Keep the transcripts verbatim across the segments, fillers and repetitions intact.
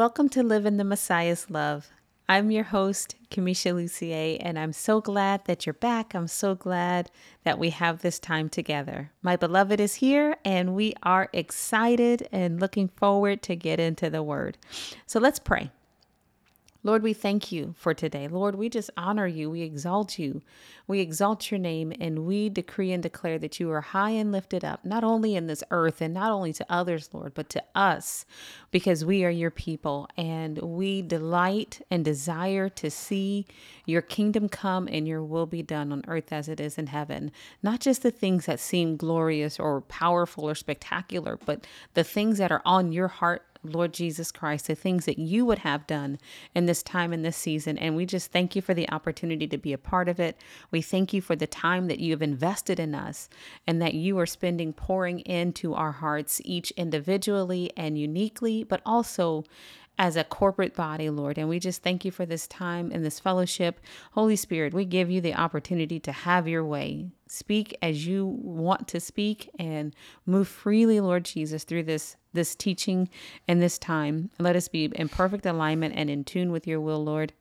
Welcome to Live in the Messiah's Love. I'm your host, Kamisha Lucier, and I'm so glad that you're back. I'm so glad that we have this time together. My beloved is here, and we are excited and looking forward to get into the Word. So let's pray. Lord, we thank you for today. Lord, we just honor you. We exalt you. We exalt your name, and we decree and declare that you are high and lifted up, not only in this earth and not only to others, Lord, but to us, because we are your people, and we delight and desire to see your kingdom come and your will be done on earth as it is in heaven. Not just the things that seem glorious or powerful or spectacular, but the things that are on your heart, Lord Jesus Christ, the things that you would have done in this time and this season. And we just thank you for the opportunity to be a part of it. We thank you for the time that you have invested in us and that you are spending pouring into our hearts, each individually and uniquely, but also as a corporate body, Lord. And we just thank you for this time and this fellowship. Holy Spirit, we give you the opportunity to have your way. Speak as you want to speak and move freely, Lord Jesus, through this this teaching and this time. Let us be in perfect alignment and in tune with your will, Lord,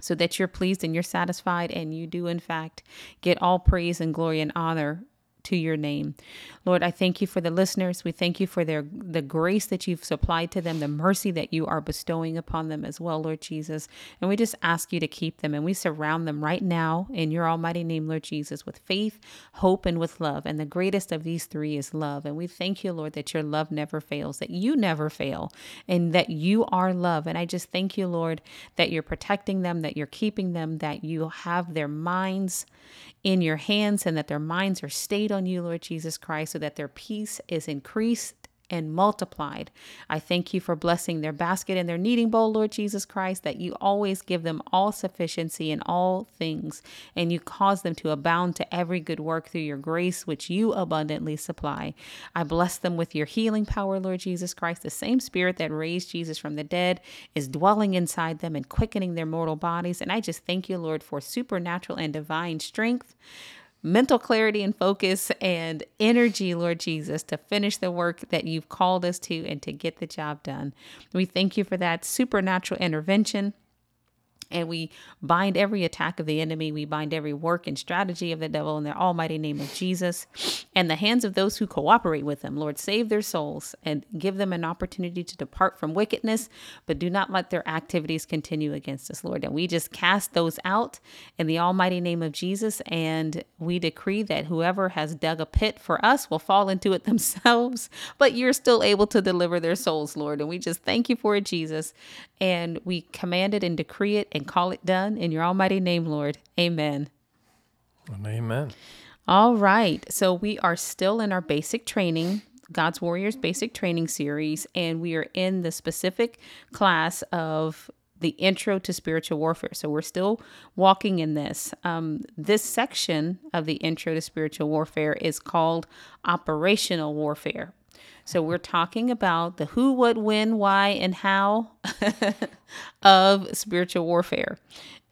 so that you're pleased and you're satisfied and you do, in fact, get all praise and glory and honor to your name. Lord, I thank you for the listeners. We thank you for their the grace that you've supplied to them, the mercy that you are bestowing upon them as well, Lord Jesus. And we just ask you to keep them, and we surround them right now in your almighty name, Lord Jesus, with faith, hope, and with love. And the greatest of these three is love. And we thank you, Lord, that your love never fails, that you never fail, and that you are love. And I just thank you, Lord, that you're protecting them, that you're keeping them, that you have their minds in your hands, and that their minds are stayed on you, Lord Jesus Christ, so that their peace is increased and multiplied. I thank you for blessing their basket and their kneading bowl, Lord Jesus Christ, that you always give them all sufficiency in all things, and you cause them to abound to every good work through your grace, which you abundantly supply. I bless them with your healing power, Lord Jesus Christ. The same spirit that raised Jesus from the dead is dwelling inside them and quickening their mortal bodies. And I just thank you, Lord, for supernatural and divine strength, mental clarity and focus and energy, Lord Jesus, to finish the work that you've called us to and to get the job done. We thank you for that supernatural intervention. And we bind every attack of the enemy. We bind every work and strategy of the devil in the almighty name of Jesus and the hands of those who cooperate with them. Lord, save their souls and give them an opportunity to depart from wickedness, but do not let their activities continue against us, Lord. And we just cast those out in the almighty name of Jesus. And we decree that whoever has dug a pit for us will fall into it themselves, but you're still able to deliver their souls, Lord. And we just thank you for it, Jesus. And we command it and decree it and call it done in your almighty name, Lord. Amen. Amen. All right. So we are still in our basic training, God's Warriors basic training series, and we are in the specific class of the intro to spiritual warfare. So we're still walking in this. Um, this section of the intro to spiritual warfare is called operational warfare. So we're talking about the who, what, when, why, and how of spiritual warfare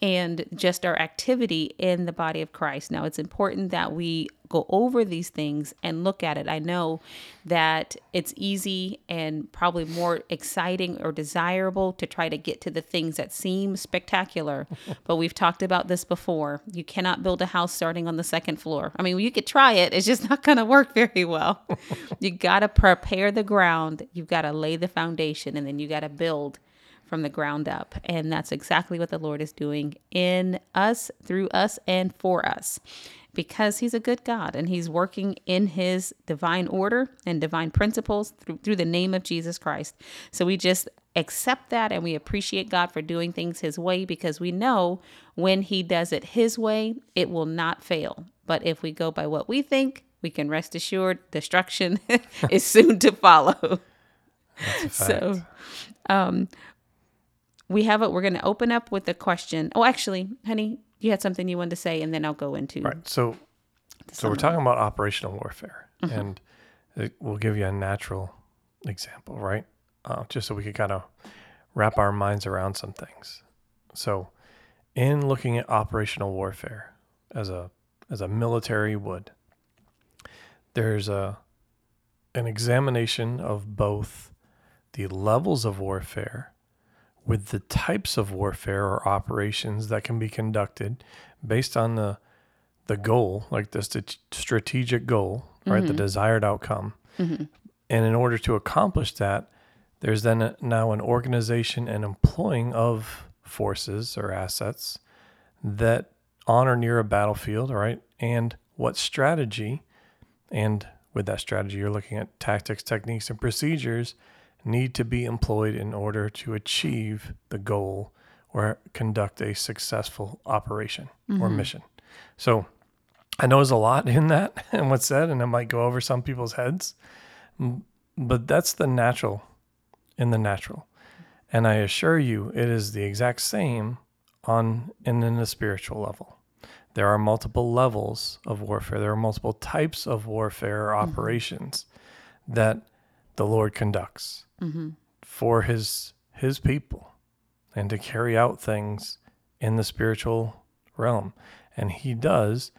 and just our activity in the body of Christ. Now, it's important that we go over these things and look at it. I know that it's easy and probably more exciting or desirable to try to get to the things that seem spectacular, but we've talked about this before. You cannot build a house starting on the second floor. I mean, you could try it. It's just not going to work very well. You got to prepare the ground. You've got to lay the foundation, and then you got to build from the ground up. And that's exactly what the Lord is doing in us, through us, and for us, because he's a good God and he's working in his divine order and divine principles through, through the name of Jesus Christ. So we just accept that, and we appreciate God for doing things his way, because we know when he does it his way, it will not fail. But if we go by what we think, we can rest assured destruction is soon to follow. So, um, We have it. We're going to open up with a question. Oh, actually, honey, you had something you wanted to say, and then I'll go into. Right. So, so we're talking about operational warfare, mm-hmm. and it will give you a natural example, right? Uh, just so we could kind of wrap our minds around some things. So, in looking at operational warfare as a as a military would, there's a an examination of both the levels of warfare with the types of warfare or operations that can be conducted based on the the goal, like the st- strategic goal, right? Mm-hmm. The desired outcome. Mm-hmm. And in order to accomplish that, there's then a, now an organization and employing of forces or assets that on or near a battlefield, right? And what strategy, and with that strategy, you're looking at tactics, techniques, and procedures need to be employed in order to achieve the goal or conduct a successful operation mm-hmm. or mission. So I know there's a lot in that and what's said, and it might go over some people's heads, but that's the natural in the natural. And I assure you, it is the exact same on and in the spiritual level. There are multiple levels of warfare. There are multiple types of warfare or operations mm-hmm. that the Lord conducts mm-hmm. for his his people and to carry out things in the spiritual realm. And he does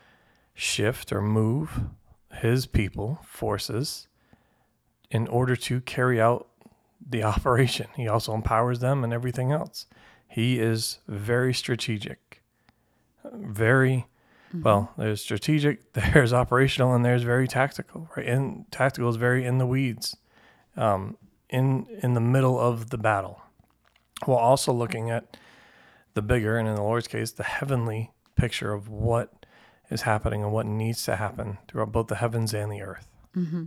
shift or move his people, forces, in order to carry out the operation. He also empowers them and everything else. He is very strategic, very, mm-hmm. well, there's strategic, there's operational, and there's very tactical, right? And tactical is very in the weeds, um, in, in the middle of the battle, while also looking at the bigger, and in the Lord's case, the heavenly picture of what is happening and what needs to happen throughout both the heavens and the earth. Mm-hmm.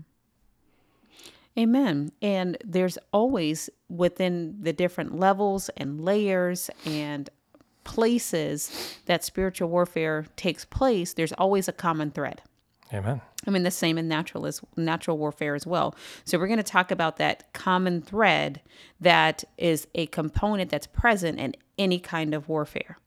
Amen. And there's always within the different levels and layers and places that spiritual warfare takes place, there's always a common thread. Amen. I mean, the same in natural, is, natural warfare as well. So we're going to talk about that common thread that is a component that's present in any kind of warfare.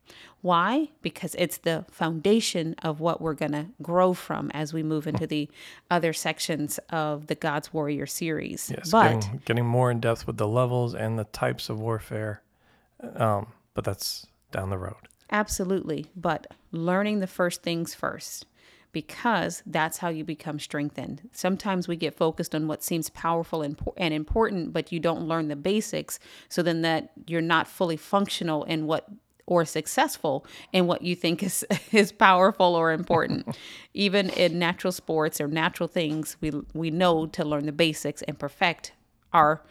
Why? Because it's the foundation of what we're going to grow from as we move into the other sections of the God's Warrior series. Yes, but getting, getting more in depth with the levels and the types of warfare, um, but that's down the road. Absolutely. But learning the first things first, because that's how you become strengthened. Sometimes we get focused on what seems powerful and, and important, but you don't learn the basics. So then that you're not fully functional in what, or successful in what you think is, is powerful or important. Even in natural sports or natural things, we, we know to learn the basics and perfect our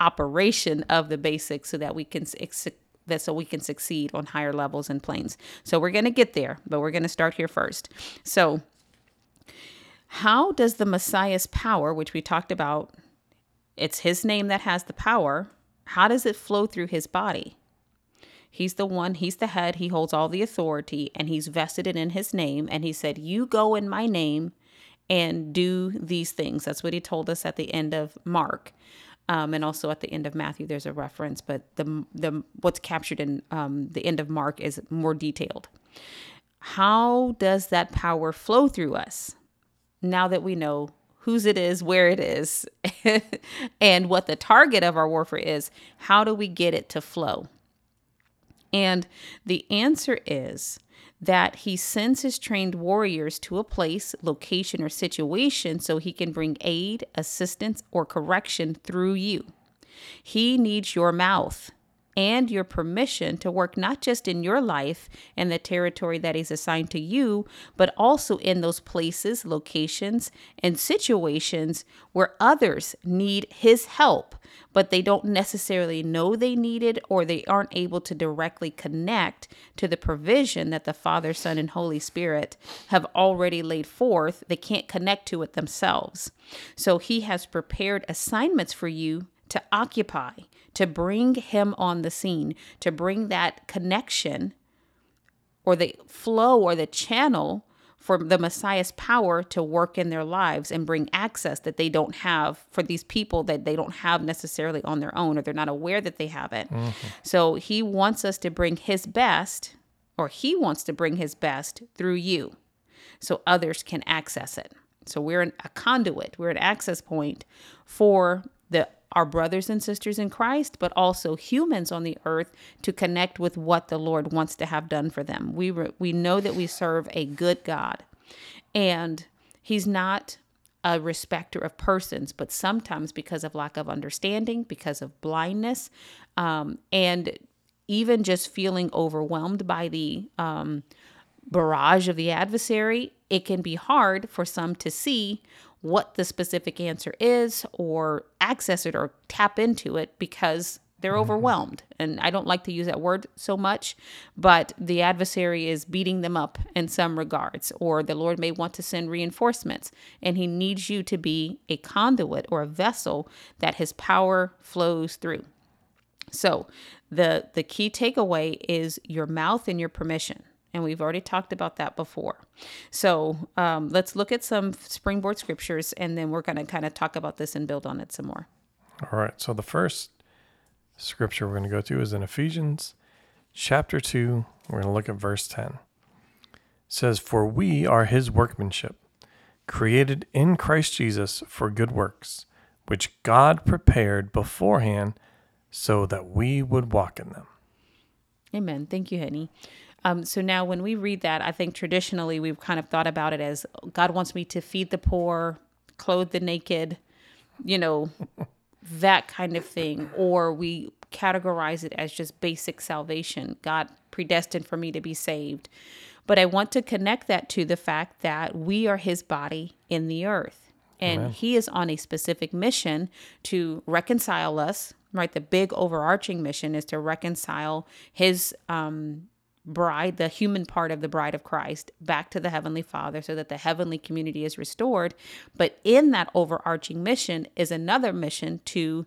operation of the basics so that we can ex- that so we can succeed on higher levels and planes. So we're going to get there, but we're going to start here first. So how does the Messiah's power, which we talked about, it's his name that has the power, how does it flow through his body? He's the one, he's the head, he holds all the authority, and he's vested it in his name. And he said, you go in my name and do these things. That's what he told us at the end of Mark. Um, and also at the end of Matthew, there's a reference, but the the what's captured in um, the end of Mark is more detailed. How does that power flow through us now that we know whose it is, where it is, and what the target of our warfare is? How do we get it to flow? And the answer is that he sends his trained warriors to a place, location, or situation so he can bring aid, assistance, or correction through you. He needs your mouth and your permission to work not just in your life and the territory that he's assigned to you, but also in those places, locations, and situations where others need his help, but they don't necessarily know they need it, or they aren't able to directly connect to the provision that the Father, Son, and Holy Spirit have already laid forth. They can't connect to it themselves. So he has prepared assignments for you to occupy, to bring him on the scene, to bring that connection or the flow or the channel for the Messiah's power to work in their lives and bring access that they don't have for these people that they don't have necessarily on their own, or they're not aware that they have it. Mm-hmm. So he wants us to bring his best, or he wants to bring his best through you so others can access it. So we're an, a conduit, we're an access point for the our brothers and sisters in Christ, but also humans on the earth to connect with what the Lord wants to have done for them. We re- we know that we serve a good God, and he's not a respecter of persons, but sometimes because of lack of understanding, because of blindness, um, and even just feeling overwhelmed by the um, barrage of the adversary, it can be hard for some to see what the specific answer is or access it or tap into it because they're overwhelmed. And I don't like to use that word so much, but the adversary is beating them up in some regards, or the Lord may want to send reinforcements, and he needs you to be a conduit or a vessel that his power flows through. So the, the key takeaway is your mouth and your permission. And we've already talked about that before. So um, let's look at some springboard scriptures, and then we're going to kind of talk about this and build on it some more. All right. So the first scripture we're going to go to is in Ephesians chapter two. We're going to look at verse ten. It says, "For we are his workmanship, created in Christ Jesus for good works, which God prepared beforehand so that we would walk in them." Amen. Thank you, Henny. Um, so now when we read that, I think traditionally we've kind of thought about it as God wants me to feed the poor, clothe the naked, you know, that kind of thing. Or we categorize it as just basic salvation. God predestined for me to be saved. But I want to connect that to the fact that we are his body in the earth. And Amen. He is on a specific mission to reconcile us, right? The big overarching mission is to reconcile his um bride, the human part of the bride of Christ, back to the Heavenly Father so that the heavenly community is restored. But in that overarching mission is another mission to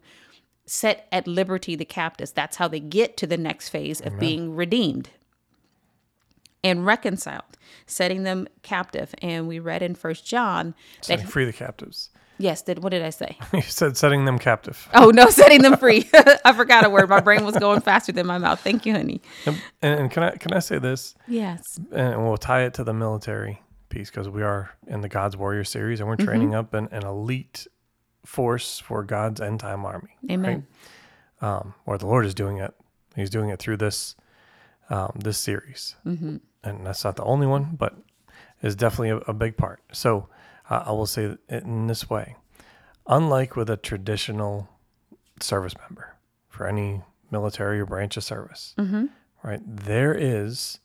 set at liberty the captives. That's how they get to the next phase of Amen. Being redeemed and reconciled, setting them captive. And we read in First John setting that free the captives. Yes. Did what did I say? You said setting them captive. Oh, no, setting them free. I forgot a word. My brain was going faster than my mouth. Thank you, honey. And, and can I can I say this? Yes. And we'll tie it to the military piece because we are in the God's Warrior series and we're training mm-hmm. up an, an elite force for God's end time army. Amen. Right? Um, or the Lord is doing it. He's doing it through this um, this series. Mm-hmm. And that's not the only one, but it's definitely a, a big part. So Uh, I will say it in this way, unlike with a traditional service member for any military or branch of service, mm-hmm. right? There is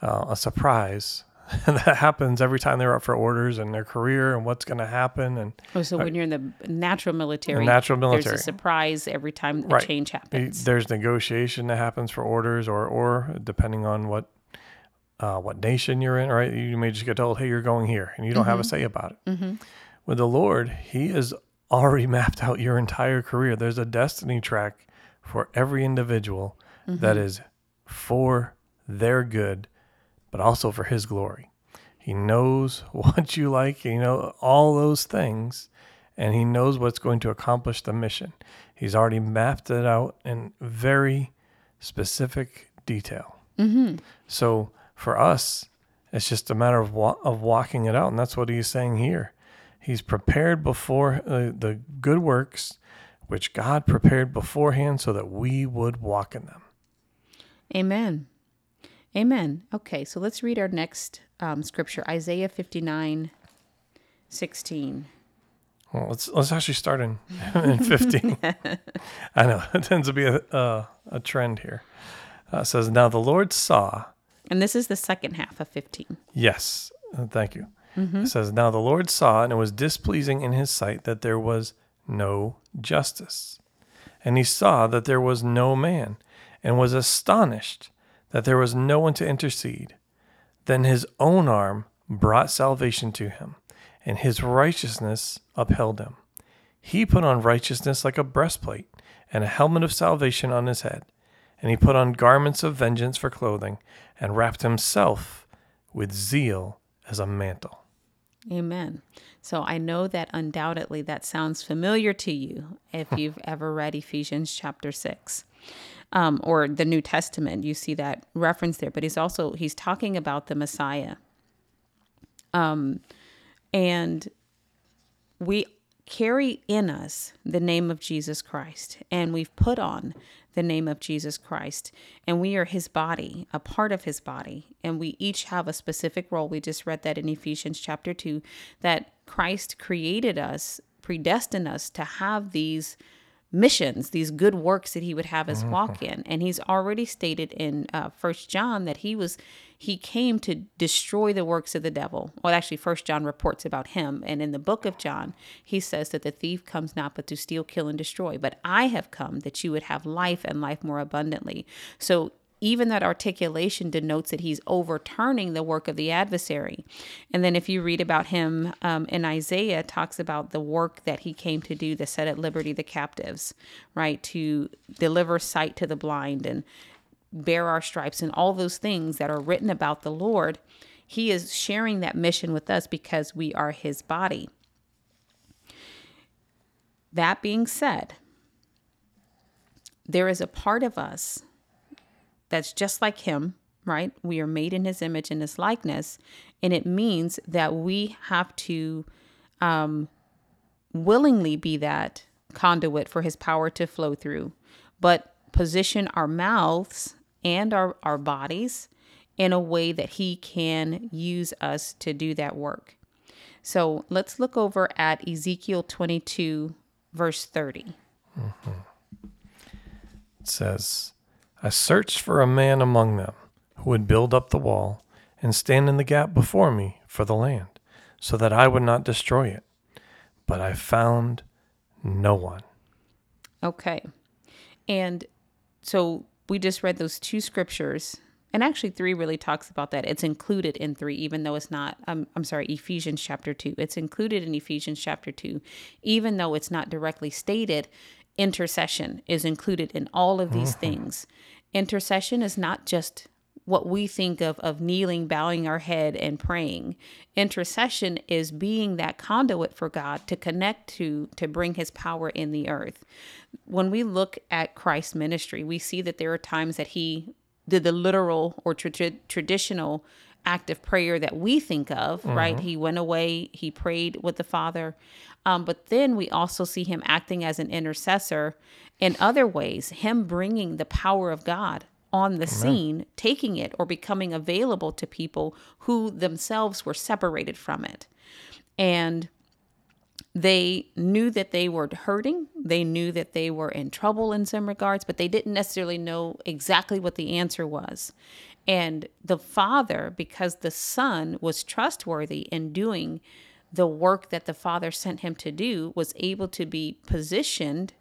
uh, a surprise that happens every time they're up for orders and their career and what's going to happen. And oh, so uh, when you're in the natural military, the natural military, there's a surprise every time a right. change happens. There's negotiation that happens for orders or, or depending on what Uh, what nation you're in, right? You may just get told, hey, you're going here, and you don't mm-hmm. have a say about it. Mm-hmm. With the Lord, he has already mapped out your entire career. There's a destiny track for every individual mm-hmm. that is for their good, but also for his glory. He knows what you like, you know, all those things, and he knows what's going to accomplish the mission. He's already mapped it out in very specific detail. Mm-hmm. So for us, it's just a matter of wa- of walking it out, and that's what he's saying here. He's prepared before uh, the good works, which God prepared beforehand so that we would walk in them. Amen. Amen. Okay, so let's read our next um, scripture, Isaiah fifty-nine sixteen. Well, let's let's actually start in, in fifteen. I know, it tends to be a, a, a trend here. Uh, it says, "Now the Lord saw..." And this is the second half of fifteen. Yes. Thank you. Mm-hmm. It says, "Now the Lord saw, and it was displeasing in his sight that there was no justice. And he saw that there was no man, and was astonished that there was no one to intercede. Then his own arm brought salvation to him, and his righteousness upheld him. He put on righteousness like a breastplate, and a helmet of salvation on his head. And he put on garments of vengeance for clothing, and wrapped himself with zeal as a mantle." Amen. So I know that undoubtedly that sounds familiar to you if you've ever read Ephesians chapter six um, or the New Testament. You see that reference there, but he's also, he's talking about the Messiah. Um, and we carry in us the name of Jesus Christ, and we've put on the name of Jesus Christ, and we are his body, a part of his body, and we each have a specific role. We just read that in Ephesians chapter two, that Christ created us, predestined us to have these missions, these good works that he would have us mm-hmm. walk in. And he's already stated in uh, First John that he was he came to destroy the works of the devil. Well, actually, First John reports about him. And in the book of John, he says that the thief comes not but to steal, kill, and destroy. But I have come that you would have life and life more abundantly. So even that articulation denotes that he's overturning the work of the adversary. And then if you read about him um, in Isaiah, it talks about the work that he came to do, to set at liberty the captives, right? To deliver sight to the blind and bear our stripes and all those things that are written about the Lord. He is sharing that mission with us because we are his body. That being said, there is a part of us that's just like him, right? We are made in his image and his likeness. And it means that we have to um, willingly be that conduit for his power to flow through, but position our mouths and our, our bodies in a way that he can use us to do that work. So let's look over at Ezekiel twenty-two, verse thirty. Mm-hmm. It says, I searched for a man among them who would build up the wall and stand in the gap before me for the land, so that I would not destroy it. But I found no one. Okay. And so we just read those two scriptures, and actually three really talks about that. It's included in three, even though it's not, um, I'm sorry, Ephesians chapter two. It's included in Ephesians chapter two, even though it's not directly stated. Intercession is included in all of these mm-hmm. things. Intercession is not just what we think of, of kneeling, bowing our head, and praying. Intercession is being that conduit for God to connect to, to bring his power in the earth. When we look at Christ's ministry, we see that there are times that he did the literal or tra- tra- traditional act of prayer that we think of, mm-hmm. right? He went away, he prayed with the Father. Um, but then we also see him acting as an intercessor in other ways, him bringing the power of God on the Amen. Scene, taking it or becoming available to people who themselves were separated from it. And they knew that they were hurting. They knew that they were in trouble in some regards, but they didn't necessarily know exactly what the answer was. And the Father, because the Son was trustworthy in doing the work that the Father sent him to do, was able to be positioned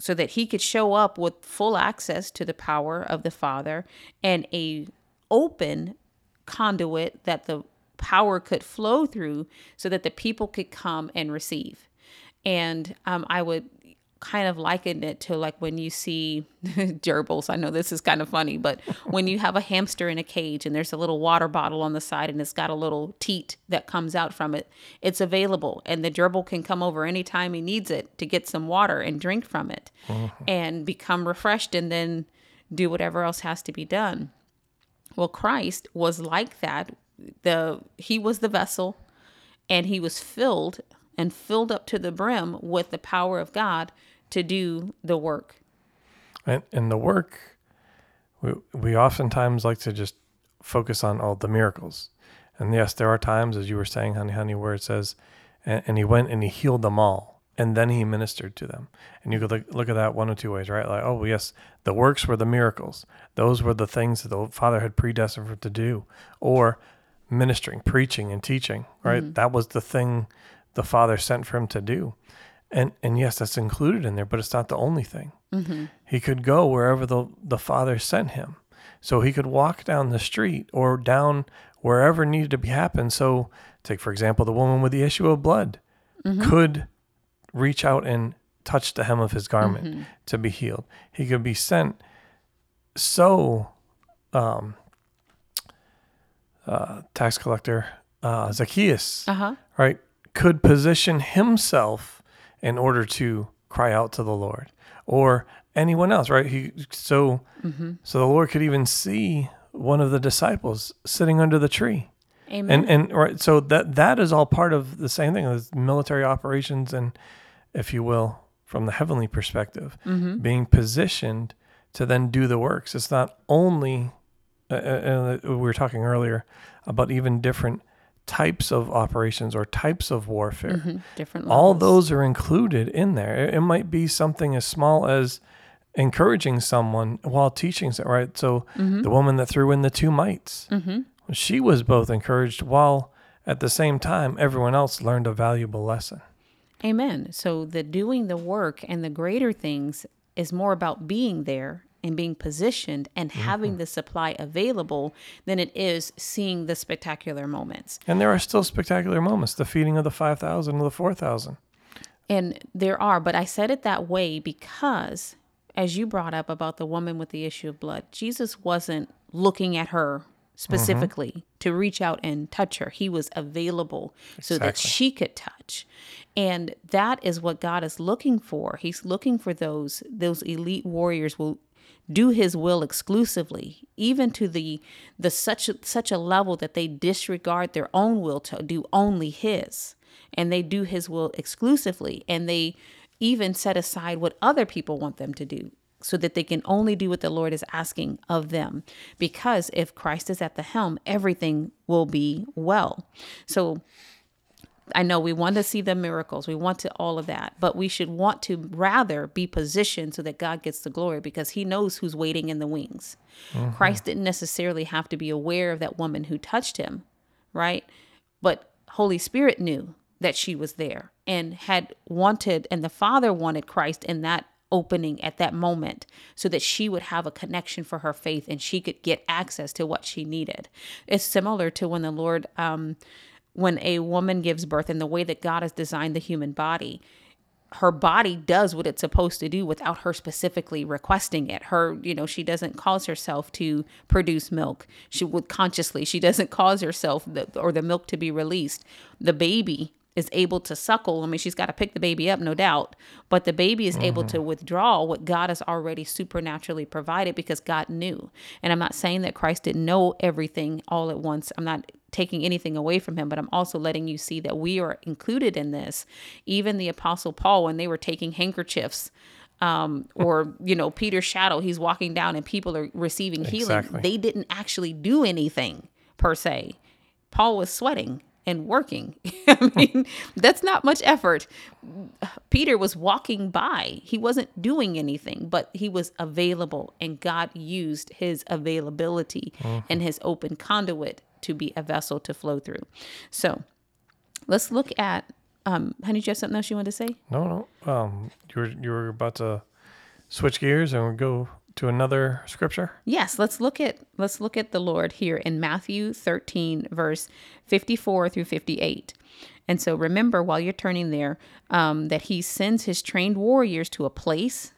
so that he could show up with full access to the power of the Father and a open conduit that the power could flow through so that the people could come and receive. And um, I would kind of liken it to like when you see gerbils. I know this is kind of funny, but when you have a hamster in a cage and there's a little water bottle on the side and it's got a little teat that comes out from it, it's available. And the gerbil can come over anytime he needs it to get some water and drink from it mm-hmm. and become refreshed and then do whatever else has to be done. Well, Christ was like that. The, he was the vessel and he was filled and filled up to the brim with the power of God to do the work. And, and the work, we, we oftentimes like to just focus on all the miracles. And yes, there are times, as you were saying, honey, honey, where it says, and, and he went and he healed them all, and then he ministered to them. And you could look, look at that one of two ways, right? Like, oh, yes, the works were the miracles. Those were the things that the Father had predestined for to do. Or ministering, preaching, and teaching, right? Mm-hmm. That was the thing the Father sent for him to do. And and yes, that's included in there, but it's not the only thing. Mm-hmm. He could go wherever the, the Father sent him. So he could walk down the street or down wherever needed to be happen. So take, for example, the woman with the issue of blood mm-hmm. could reach out and touch the hem of his garment mm-hmm. to be healed. He could be sent so um, uh, tax collector uh, Zacchaeus, uh-huh. right? Could position himself in order to cry out to the Lord or anyone else, right? He so mm-hmm. so the Lord could even see one of the disciples sitting under the tree. Amen. And and right, so that that is all part of the same thing as military operations and, if you will, from the heavenly perspective, mm-hmm. being positioned to then do the works. It's not only uh, uh, we were talking earlier about even different types of operations or types of warfare. Mm-hmm. Different levels. All those are included in there. It, it might be something as small as encouraging someone while teaching, right? So mm-hmm. the woman that threw in the two mites, mm-hmm. she was both encouraged while at the same time everyone else learned a valuable lesson. Amen. So the doing the work and the greater things is more about being there and being positioned and mm-hmm. having the supply available than it is seeing the spectacular moments. And there are still spectacular moments, the feeding of the five thousand or the four thousand. And there are, but I said it that way because, as you brought up about the woman with the issue of blood, Jesus wasn't looking at her specifically mm-hmm. to reach out and touch her. He was available exactly. so that she could touch. And that is what God is looking for. He's looking for those, those elite warriors will do his will exclusively, even to the the such such a level that they disregard their own will to do only his, and they do his will exclusively, and they even set aside what other people want them to do so that they can only do what the Lord is asking of them. Because if Christ is at the helm, everything will be well. So I know we want to see the miracles. We want to all of that, but we should want to rather be positioned so that God gets the glory because he knows who's waiting in the wings. Mm-hmm. Christ didn't necessarily have to be aware of that woman who touched him, right? But Holy Spirit knew that she was there and had wanted, and the Father wanted Christ in that opening at that moment so that she would have a connection for her faith and she could get access to what she needed. It's similar to when the Lord, um, when a woman gives birth and the way that God has designed the human body, her body does what it's supposed to do without her specifically requesting it. Her, you know, she doesn't cause herself to produce milk. She would consciously, she doesn't cause herself the, or the milk to be released. The baby is able to suckle. I mean, she's got to pick the baby up, no doubt, but the baby is mm-hmm. able to withdraw what God has already supernaturally provided because God knew. And I'm not saying that Christ didn't know everything all at once. I'm not taking anything away from him, but I'm also letting you see that we are included in this. Even the Apostle Paul, when they were taking handkerchiefs, um, or, you know, Peter's shadow, he's walking down and people are receiving exactly. healing. They didn't actually do anything per se. Paul was sweating and working. I mean, that's not much effort. Peter was walking by. He wasn't doing anything, but he was available, and God used his availability mm-hmm. and his open conduit to be a vessel to flow through. So let's look at, um, honey, do you have something else you want to say? No, no. Um, you were, you were about to switch gears and we'll go to another scripture. Yes. Let's look at, let's look at the Lord here in Matthew thirteen, verse fifty-four through fifty-eight. And so remember while you're turning there, um, that he sends his trained warriors to a place,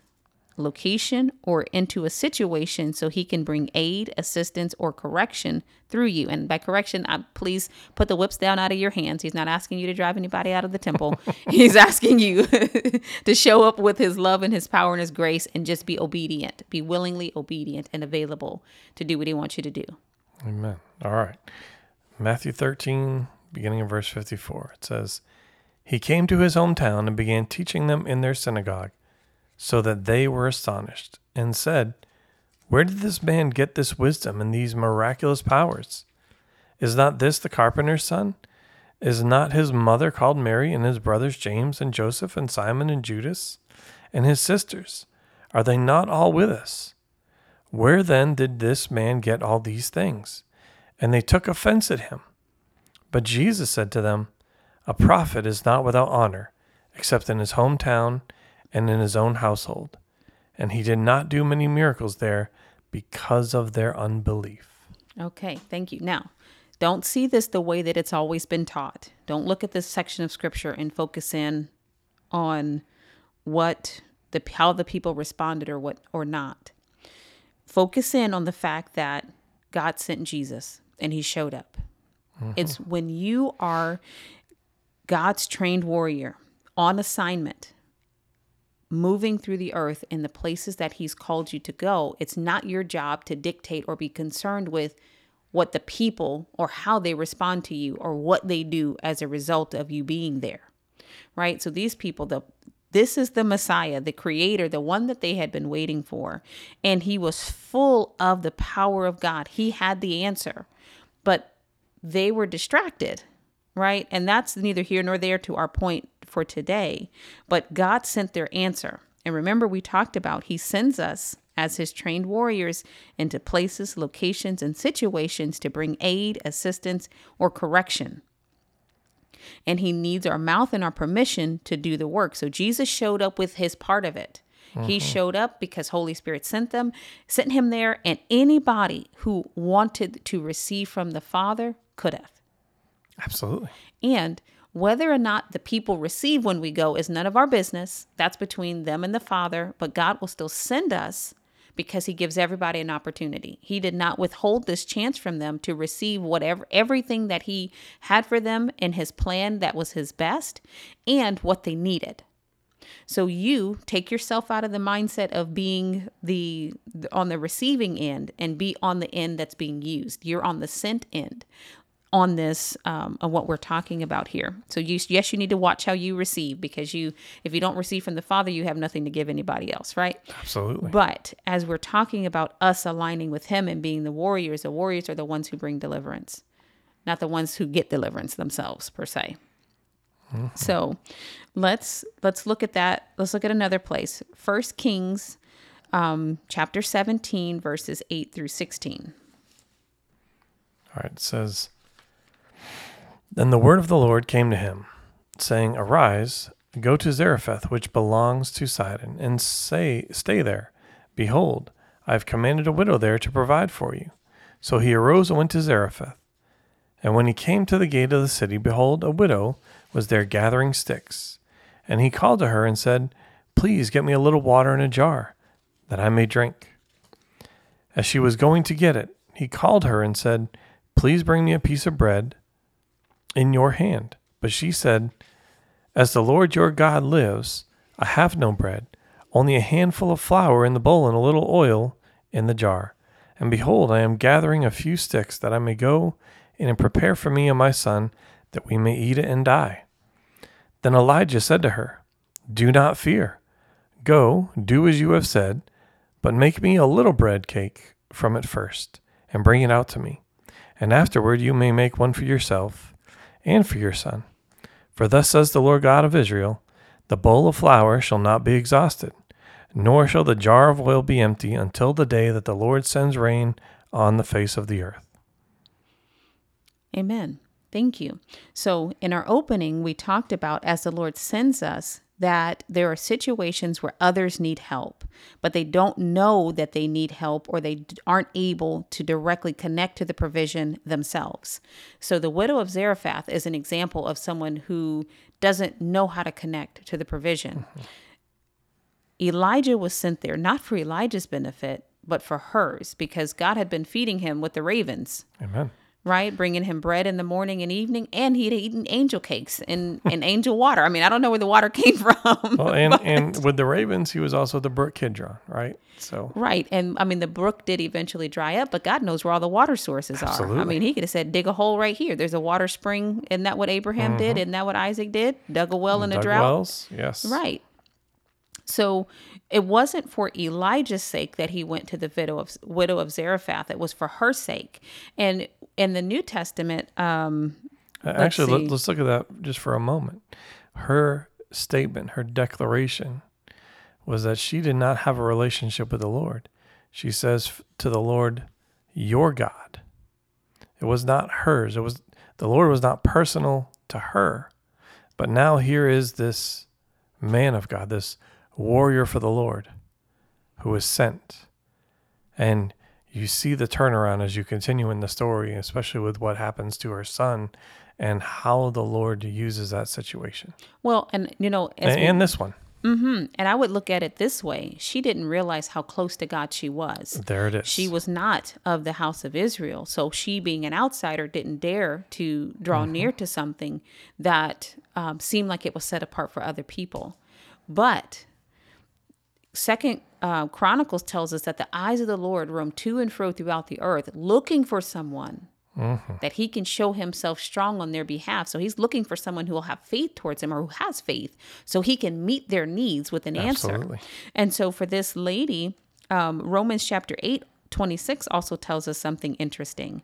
location, or into a situation so he can bring aid, assistance, or correction through you. And by correction, I, please put the whips down out of your hands. He's not asking you to drive anybody out of the temple. He's asking you to show up with his love and his power and his grace and just be obedient, be willingly obedient and available to do what he wants you to do. Amen. All right. Matthew thirteen, beginning in verse fifty-four, it says, "He came to his hometown and began teaching them in their synagogue, so that they were astonished and said, 'Where did this man get this wisdom and these miraculous powers? Is not this the carpenter's son? Is not his mother called Mary, and his brothers James and Joseph and Simon and Judas, and his sisters? Are they not all with us? Where then did this man get all these things?' And they took offense at him. But Jesus said to them, 'A prophet is not without honor, except in his hometown and in his own household.' And he did not do many miracles there because of their unbelief." Okay, thank you. Now, don't see this the way that it's always been taught. Don't look at this section of scripture and focus in on what the how the people responded or what or not. Focus in on the fact that God sent Jesus and he showed up. Mm-hmm. It's when you are God's trained warrior on assignment, moving through the earth in the places that he's called you to go, it's not your job to dictate or be concerned with what the people or how they respond to you or what they do as a result of you being there, right? So these people, the this is the Messiah, the creator, the one that they had been waiting for. And he was full of the power of God. He had the answer, but they were distracted right? And that's neither here nor there to our point for today. But God sent their answer. And remember, we talked about he sends us as his trained warriors into places, locations, and situations to bring aid, assistance, or correction. And he needs our mouth and our permission to do the work. So Jesus showed up with his part of it. Mm-hmm. He showed up because Holy Spirit sent them, sent him there, and anybody who wanted to receive from the Father could have. Absolutely. And whether or not the people receive when we go is none of our business. That's between them and the Father, but God will still send us because he gives everybody an opportunity. He did not withhold this chance from them to receive whatever, everything that he had for them in his plan that was his best and what they needed. So you take yourself out of the mindset of being the on the receiving end and be on the end that's being used. You're on the sent end on this, um, on what we're talking about here. So you, yes, you need to watch how you receive, because you, if you don't receive from the Father, you have nothing to give anybody else, right? Absolutely. But as we're talking about us aligning with him and being the warriors, the warriors are the ones who bring deliverance, not the ones who get deliverance themselves per se. Mm-hmm. So let's, let's look at that. Let's look at another place. First Kings, um, chapter seventeen, verses eight through sixteen. All right. It says, "Then the word of the Lord came to him, saying, Arise, go to Zarephath, which belongs to Sidon, and say, stay there. Behold, I have commanded a widow there to provide for you. So he arose and went to Zarephath. And when he came to the gate of the city, behold, a widow was there gathering sticks. And he called to her and said, Please get me a little water in a jar, that I may drink. As she was going to get it, he called her and said, Please bring me a piece of bread in your hand. But she said, As the Lord your God lives, I have no bread, only a handful of flour in the bowl and a little oil in the jar. And behold, I am gathering a few sticks that I may go in and prepare for me and my son, that we may eat it and die. Then Elijah said to her, Do not fear. Go, do as you have said, but make me a little bread cake from it first, and bring it out to me. And afterward you may make one for yourself and for your son. For thus says the Lord God of Israel, The bowl of flour shall not be exhausted, nor shall the jar of oil be empty until the day that the Lord sends rain on the face of the earth." Amen. Thank you. So in our opening, we talked about, as the Lord sends us, that there are situations where others need help, but they don't know that they need help, or they aren't able to directly connect to the provision themselves. So the widow of Zarephath is an example of someone who doesn't know how to connect to the provision. Mm-hmm. Elijah was sent there, not for Elijah's benefit, but for hers, because God had been feeding him with the ravens. Amen. Right? Bringing him bread in the morning and evening. And he'd eaten angel cakes and, and angel water. I mean, I don't know where the water came from. Well, and, but... and with the ravens, he was also the brook Kidron, right? So Right. And I mean, the brook did eventually dry up, but God knows where all the water sources Absolutely. Are. I mean, he could have said, dig a hole right here. There's a water spring. Isn't that what Abraham mm-hmm. did? Isn't that what Isaac did? Dug a well and in a drought. Wells, yes. Right. So it wasn't for Elijah's sake that he went to the widow of, widow of Zarephath. It was for her sake. And in the New Testament, um, let's actually, let, let's look at that just for a moment. Her statement, her declaration was that she did not have a relationship with the Lord. She says to the Lord, your God. It was not hers. It was, the Lord was not personal to her. But now here is this man of God, this warrior for the Lord who is sent. And you see the turnaround as you continue in the story, especially with what happens to her son and how the Lord uses that situation. Well, and you know, as and, we, and this one, mm-hmm. and I would look at it this way. She didn't realize how close to God she was. There it is. She was not of the house of Israel. So she, being an outsider, didn't dare to draw mm-hmm. near to something that um, seemed like it was set apart for other people. But Second uh, Chronicles tells us that the eyes of the Lord roam to and fro throughout the earth, looking for someone mm-hmm. that he can show himself strong on their behalf. So he's looking for someone who will have faith towards him, or who has faith, so he can meet their needs with an Absolutely. Answer. And so for this lady, um, Romans chapter eight twenty-six also tells us something interesting.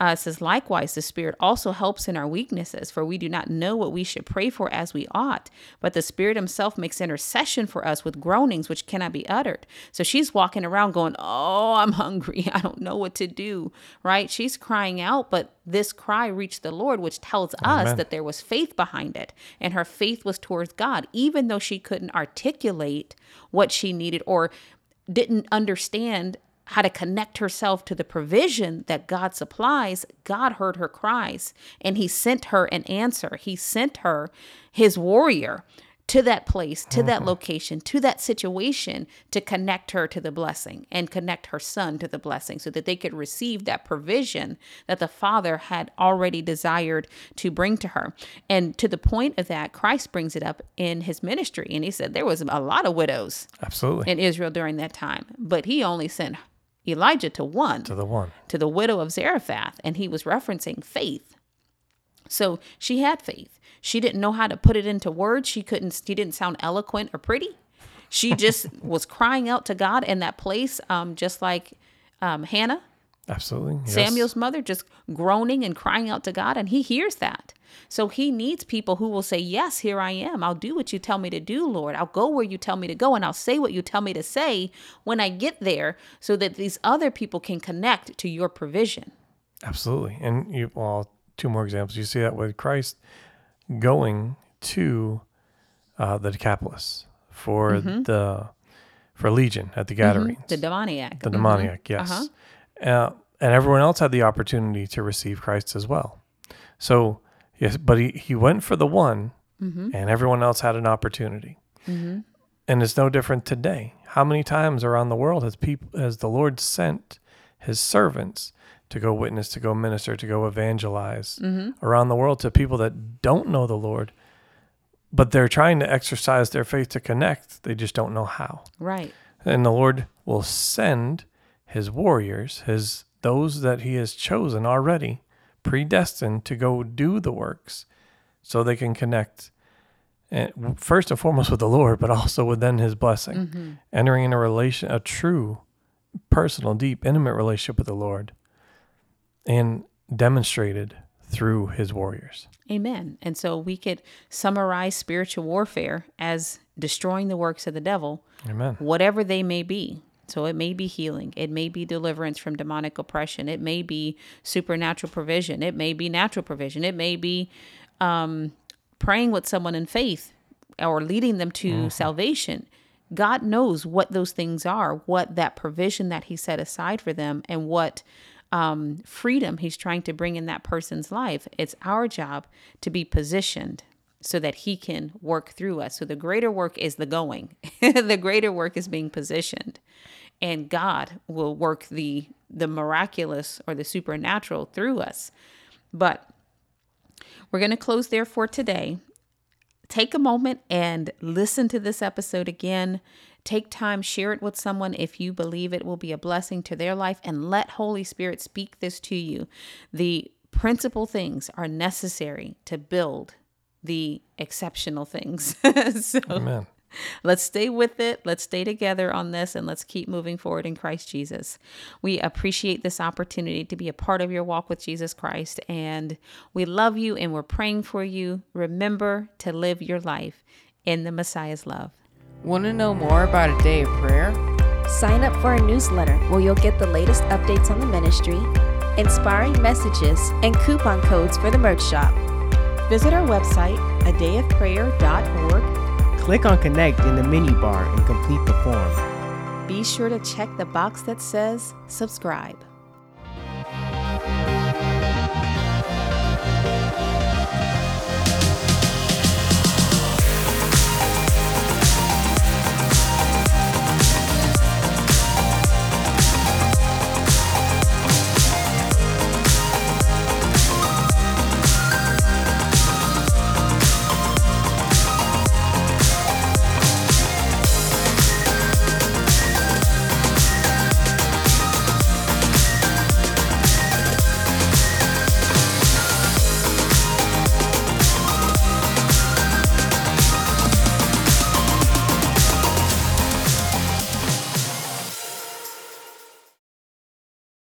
Uh, it says, likewise, the Spirit also helps in our weaknesses, for we do not know what we should pray for as we ought, but the Spirit himself makes intercession for us with groanings which cannot be uttered. So she's walking around going, oh, I'm hungry. I don't know what to do, right? She's crying out, but this cry reached the Lord, which tells Amen. Us that there was faith behind it. And her faith was towards God, even though she couldn't articulate what she needed or didn't understand how to connect herself to the provision that God supplies. God heard her cries and he sent her an answer. He sent her his warrior to that place, to mm-hmm. that location, to that situation, to connect her to the blessing and connect her son to the blessing so that they could receive that provision that the Father had already desired to bring to her. And to the point of that, Christ brings it up in his ministry. And he said there was a lot of widows absolutely in Israel during that time, but he only sent Elijah to one, to the one, to the widow of Zarephath, and he was referencing faith. So she had faith. She didn't know how to put it into words. She couldn't. She didn't sound eloquent or pretty. She just was crying out to God in that place, um, just like um, Hannah, absolutely, yes. Samuel's mother, just groaning and crying out to God, and he hears that. So he needs people who will say, yes, here I am. I'll do what you tell me to do, Lord. I'll go where you tell me to go, and I'll say what you tell me to say when I get there so that these other people can connect to your provision. Absolutely. And you well, two more examples. You see that with Christ going to uh, the Decapolis for mm-hmm. the for Legion at the Gadarenes. Mm-hmm. The demoniac. The mm-hmm. demoniac, yes. Uh-huh. Uh, and everyone else had the opportunity to receive Christ as well. So... Yes, but he, he went for the one, mm-hmm. and everyone else had an opportunity. Mm-hmm. And it's no different today. How many times around the world has people has the Lord sent his servants to go witness, to go minister, to go evangelize mm-hmm. around the world to people that don't know the Lord, but they're trying to exercise their faith to connect. They just don't know how. Right. And the Lord will send his warriors, his those that he has chosen already, predestined to go do the works so they can connect and first and foremost with the Lord, but also with then his blessing, mm-hmm. entering in a relation, a true personal, deep, intimate relationship with the Lord and demonstrated through his warriors. Amen. And so we could summarize spiritual warfare as destroying the works of the devil, Amen. Whatever they may be. So it may be healing. It may be deliverance from demonic oppression. It may be supernatural provision. It may be natural provision. It may be um, praying with someone in faith or leading them to mm-hmm. salvation. God knows what those things are, what that provision that he set aside for them and what um, freedom he's trying to bring in that person's life. It's our job to be positioned so that he can work through us. So the greater work is the going. The greater work is being positioned. And God will work the the miraculous or the supernatural through us. But we're going to close there for today. Take a moment and listen to this episode again. Take time, share it with someone if you believe it will be a blessing to their life, and let Holy Spirit speak this to you. The principal things are necessary to build the exceptional things. So Amen. Let's stay with it. Let's stay together on this and let's keep moving forward in Christ Jesus. We appreciate this opportunity to be a part of your walk with Jesus Christ, and we love you and we're praying for you. Remember to live your life in the Messiah's love. Want to know more about a day of prayer? Sign up for our newsletter where you'll get the latest updates on the ministry, inspiring messages, and coupon codes for the merch shop. Visit our website, a day of prayer dot org. Click on Connect in the menu bar and complete the form. Be sure to check the box that says subscribe.